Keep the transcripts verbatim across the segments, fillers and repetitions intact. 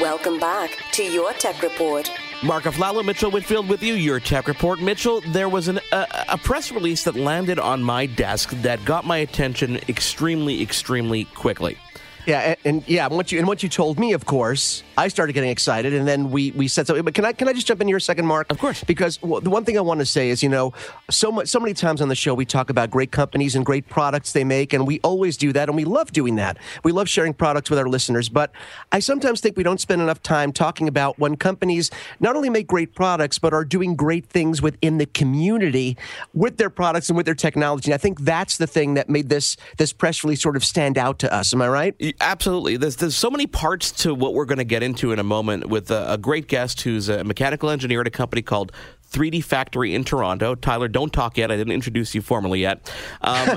Welcome back to your Tech Report. Mark Aflalo, Mitchell Whitfield with you, your Tech Report. Mitchell, there was an, uh, a press release that landed on my desk that got my attention extremely, extremely quickly. Yeah, and, and yeah, once you and once you told me, of course, I started getting excited, and then we we said something. But can I can I just jump in here a second, Mark? Of course. Because w- the one thing I want to say is, you know, so much, so many times on the show we talk about great companies and great products they make, and we always do that, and we love doing that. We love sharing products with our listeners. But I sometimes think we don't spend enough time talking about when companies not only make great products but are doing great things within the community with their products and with their technology. And I think that's the thing that made this this press release sort of stand out to us. Am I right? Yeah. Absolutely. There's there's so many parts to what we're going to get into in a moment with a, a great guest who's a mechanical engineer at a company called three D Factory in Toronto. Tyler, don't talk yet. I didn't introduce you formally yet. Um,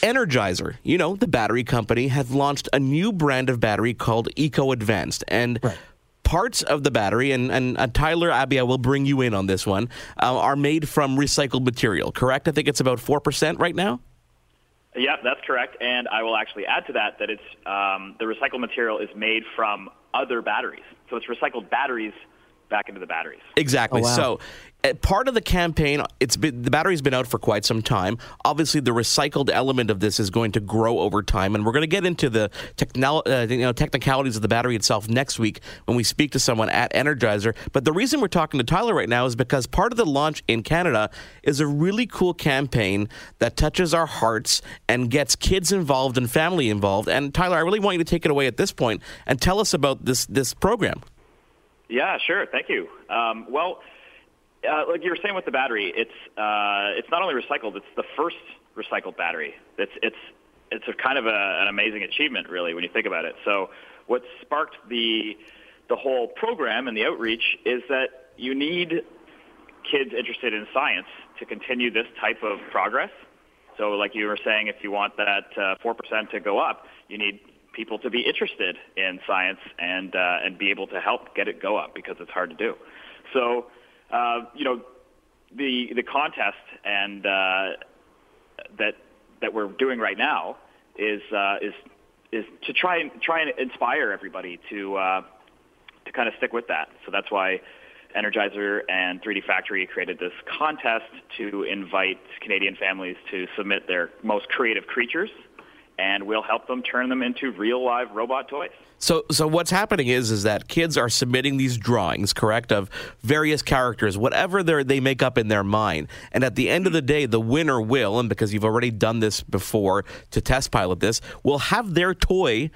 Energizer, you know, the battery company, has launched a new brand of battery called Eco Advanced. And right. Parts of the battery, and, and uh, Tyler Abbey, I will bring you in on this one, uh, are made from recycled material, correct? I think it's about four percent right now? Yeah, that's correct, and I will actually add to that that it's um, the recycled material is made from other batteries, so it's recycled batteries back into the batteries. Exactly. Oh, wow. So, uh, part of the campaign, it's been, the battery's been out for quite some time. Obviously, the recycled element of this is going to grow over time, and we're going to get into the technolo- uh, you know, technicalities of the battery itself next week when we speak to someone at Energizer. But the reason we're talking to Tyler right now is because part of the launch in Canada is a really cool campaign that touches our hearts and gets kids involved and family involved. And Tyler, I really want you to take it away at this point and tell us about this this program. Yeah, sure. Thank you. Um, well, uh, like you were saying with the battery, it's uh, it's not only recycled; it's the first recycled battery. It's it's it's a kind of a, an amazing achievement, really, when you think about it. So, what sparked the the whole program and the outreach is that you need kids interested in science to continue this type of progress. So, like you were saying, if you want that four uh, percent to go up, you need people to be interested in science and uh, and be able to help get it go up because it's hard to do. So, uh, you know, the the contest and uh, that that we're doing right now is uh, is is to try and try and inspire everybody to uh, to kind of stick with that. So that's why Energizer and three D Factory created this contest to invite Canadian families to submit their most creative creatures. And we'll help them turn them into real live robot toys. So so what's happening is is that kids are submitting these drawings, correct, of various characters, whatever they they make up in their mind. And at the end of the day, the winner will, and because you've already done this before to test pilot this, will have their toy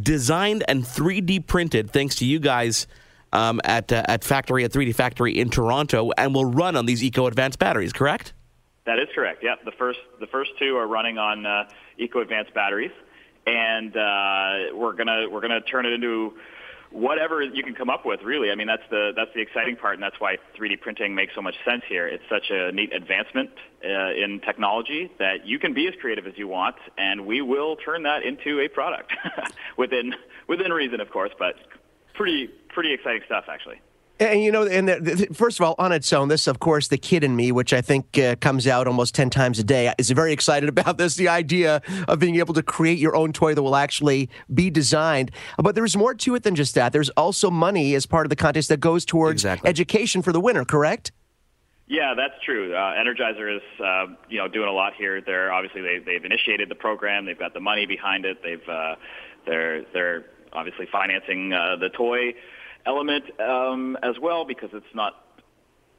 designed and three D printed, thanks to you guys um, at uh, at Factory at three D Factory in Toronto, and will run on these Eco Advanced batteries, correct? That is correct. Yeah, the first the first two are running on uh, Eco Advanced batteries, and uh, we're gonna we're gonna turn it into whatever you can come up with. Really, I mean that's the that's the exciting part, and that's why three D printing makes so much sense here. It's such a neat advancement uh, in technology that you can be as creative as you want, and we will turn that into a product within within reason, of course. But pretty pretty exciting stuff, actually. And, you know, and the, the, first of all, on its own, this, of course, the kid in me, which I think uh, comes out almost ten times a day, is very excited about this, the idea of being able to create your own toy that will actually be designed. But there's more to it than just that. There's also money as part of the contest that goes towards exactly. education for the winner, correct? Yeah, that's true. Uh, Energizer is, uh, you know, doing a lot here. They're obviously, they, they've initiated the program. They've got the money behind it. They've, uh, they're, they're obviously financing uh, the toy element um, as well, because it's not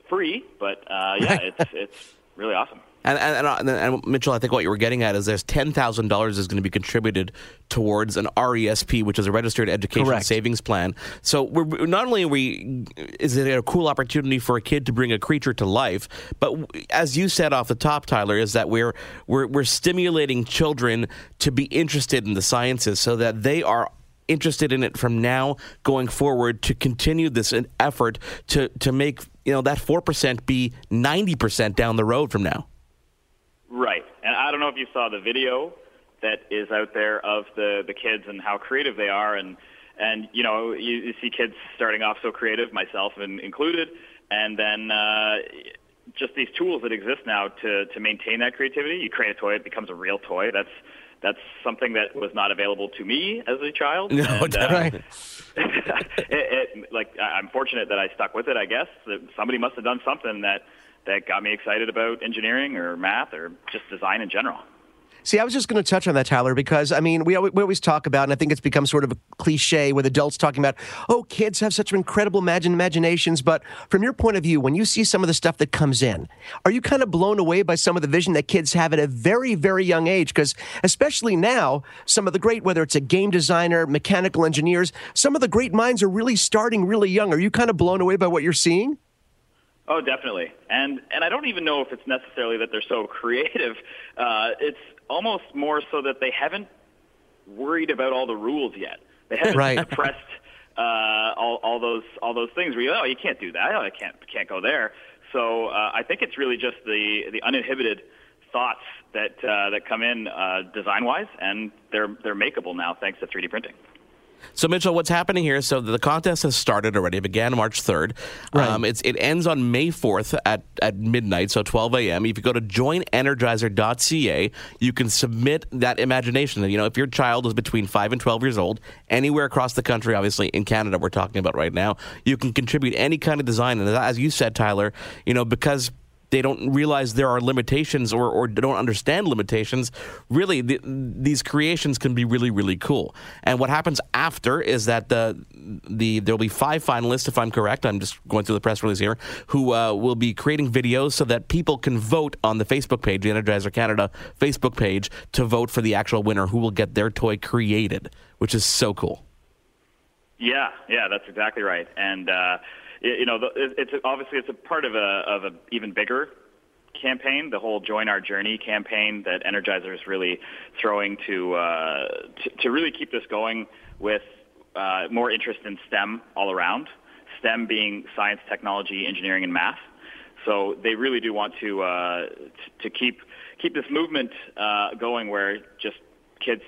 free, but uh, yeah, it's it's really awesome. And, and, and, and Mitchell, I think what you were getting at is there's ten thousand dollars is going to be contributed towards an R E S P, which is a Registered Education Correct. Savings Plan. So we're not only are we is it a cool opportunity for a kid to bring a creature to life, but as you said off the top, Tyler, is that we're we're we're stimulating children to be interested in the sciences so that they are interested in it from now going forward to continue this effort to, to make, you know, that four percent be ninety percent down the road from now. Right. And I don't know if you saw the video that is out there of the, the kids and how creative they are. And, and you know, you, you see kids starting off so creative, myself and included, and then uh, just these tools that exist now to, to maintain that creativity. You create a toy, it becomes a real toy. That's That's something that was not available to me as a child. No, and, uh, right. it, it, like, I'm fortunate that I stuck with it, I guess. Somebody must have done something that, that got me excited about engineering or math or just design in general. See, I was just going to touch on that, Tyler, because, I mean, we always, we always talk about, and I think it's become sort of a cliche with adults talking about, oh, kids have such incredible imagine, imaginations. But from your point of view, when you see some of the stuff that comes in, are you kind of blown away by some of the vision that kids have at a very, very young age? Because especially now, some of the great, whether it's a game designer, mechanical engineers, some of the great minds are really starting really young. Are you kind of blown away by what you're seeing? Oh, definitely. And and I don't even know if it's necessarily that they're so creative. Uh, it's almost more so that they haven't worried about all the rules yet. They haven't right. suppressed uh, all, all those all those things where you, oh, you can't do that. Oh, I can't can't go there. So uh, I think it's really just the, the uninhibited thoughts that uh, that come in uh, design-wise, and they're they're makeable now thanks to three D printing. So, Mitchell, what's happening here? So, the contest has started already. It began March third. Right. Um, it's, it ends on May fourth at, at midnight, so twelve a.m. If you go to join energizer dot c a, you can submit that imagination. You know, if your child is between five and twelve years old, anywhere across the country, obviously in Canada we're talking about right now, you can contribute any kind of design. And as you said, Tyler, you know, because they don't realize there are limitations or, or don't understand limitations, really the, these creations can be really, really cool. And what happens after is that the the there'll be five finalists, if I'm correct, I'm just going through the press release here, who uh, will be creating videos so that people can vote on the Facebook page, the Energizer Canada Facebook page, to vote for the actual winner who will get their toy created, which is so cool. Yeah, yeah, that's exactly right. And, uh, you know, it's obviously it's a part of a of an even bigger campaign, the whole Join Our Journey campaign that Energizer is really throwing to uh, to, to really keep this going with uh, more interest in STEM all around, STEM being science, technology, engineering, and math. So they really do want to uh, to keep keep this movement uh, going where just kids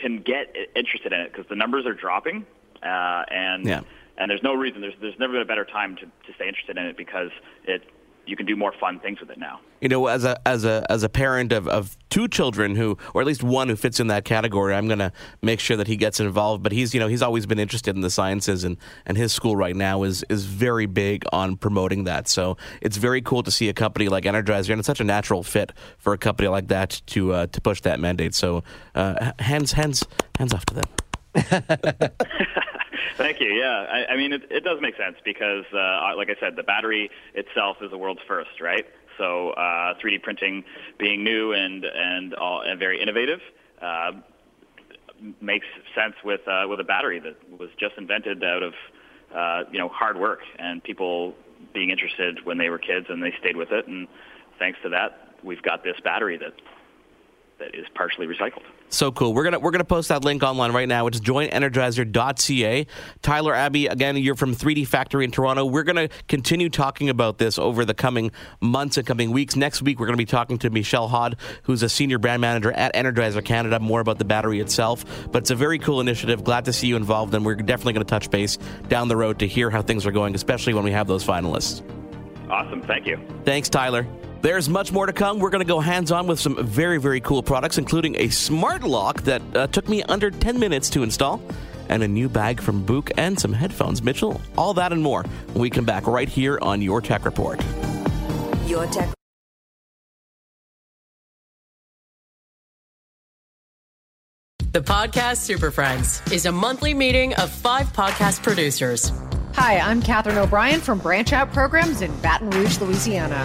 can get interested in it because the numbers are dropping uh, and. Yeah. And there's no reason, there's there's never been a better time to, to stay interested in it because it you can do more fun things with it now. You know, as a as a as a parent of, of two children who, or at least one who fits in that category, I'm gonna make sure that he gets involved. But he's you know he's always been interested in the sciences, and, and his school right now is is very big on promoting that. So it's very cool to see a company like Energizer, and it's such a natural fit for a company like that to uh, to push that mandate. So uh, hands hands hands off to them. Thank you. Yeah, I, I mean, it, it does make sense because, uh, like I said, the battery itself is the world's first, right? So uh, three D printing being new and and, all, and very innovative uh, makes sense with uh, with a battery that was just invented out of uh, you know hard work and people being interested when they were kids and they stayed with it. And thanks to that, we've got this battery that. that is partially recycled. So cool. We're gonna we're gonna post that link online right now. It's join energizer dot c a. Tyler Abbey, again, you're from three D Factory in Toronto. We're gonna continue talking about this over the coming months and coming weeks. Next week, we're gonna be talking to Michelle Hod, who's a senior brand manager at Energizer Canada, more about the battery itself. But it's a very cool initiative. Glad to see you involved, and we're definitely gonna touch base down the road to hear how things are going, especially when we have those finalists. Awesome. Thank you. Thanks, Tyler. There's much more to come. We're going to go hands-on with some very, very cool products, including a smart lock that uh, took me under ten minutes to install, and a new bag from Book and some headphones. Mitchell, all that and more when we come back right here on Your Tech Report. Your Tech The Podcast Super Friends is a monthly meeting of five podcast producers. Hi, I'm Catherine O'Brien from Branch Out Programs in Baton Rouge, Louisiana.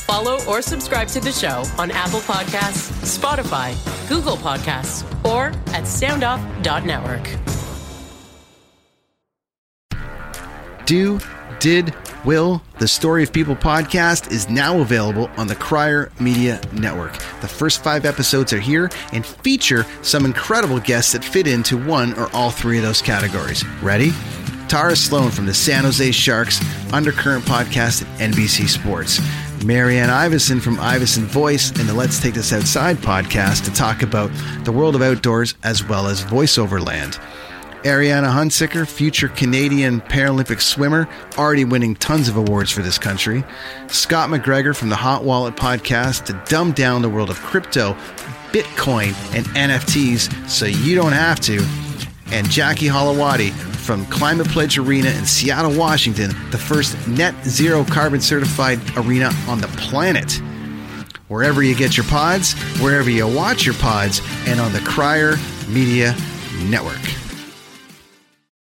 Follow or subscribe to the show on Apple Podcasts, Spotify, Google Podcasts, or at sound off dot network. Do, Did, Will, the Story of People podcast is now available on the Crier Media Network. The first five episodes are here and feature some incredible guests that fit into one or all three of those categories. Ready? Tara Sloan from the San Jose Sharks Undercurrent Podcast at N B C Sports. Marianne Iveson from Iveson Voice and the Let's Take This Outside podcast to talk about the world of outdoors as well as voiceover land. Arianna Hunsicker, future Canadian Paralympic swimmer, already winning tons of awards for this country. Scott McGregor from the Hot Wallet podcast to dumb down the world of crypto, Bitcoin, and N F Ts so you don't have to. And Jackie Holowati from Climate Pledge Arena in Seattle, Washington, the first net zero carbon certified arena on the planet. Wherever you get your pods, wherever you watch your pods, and on the Crier Media Network.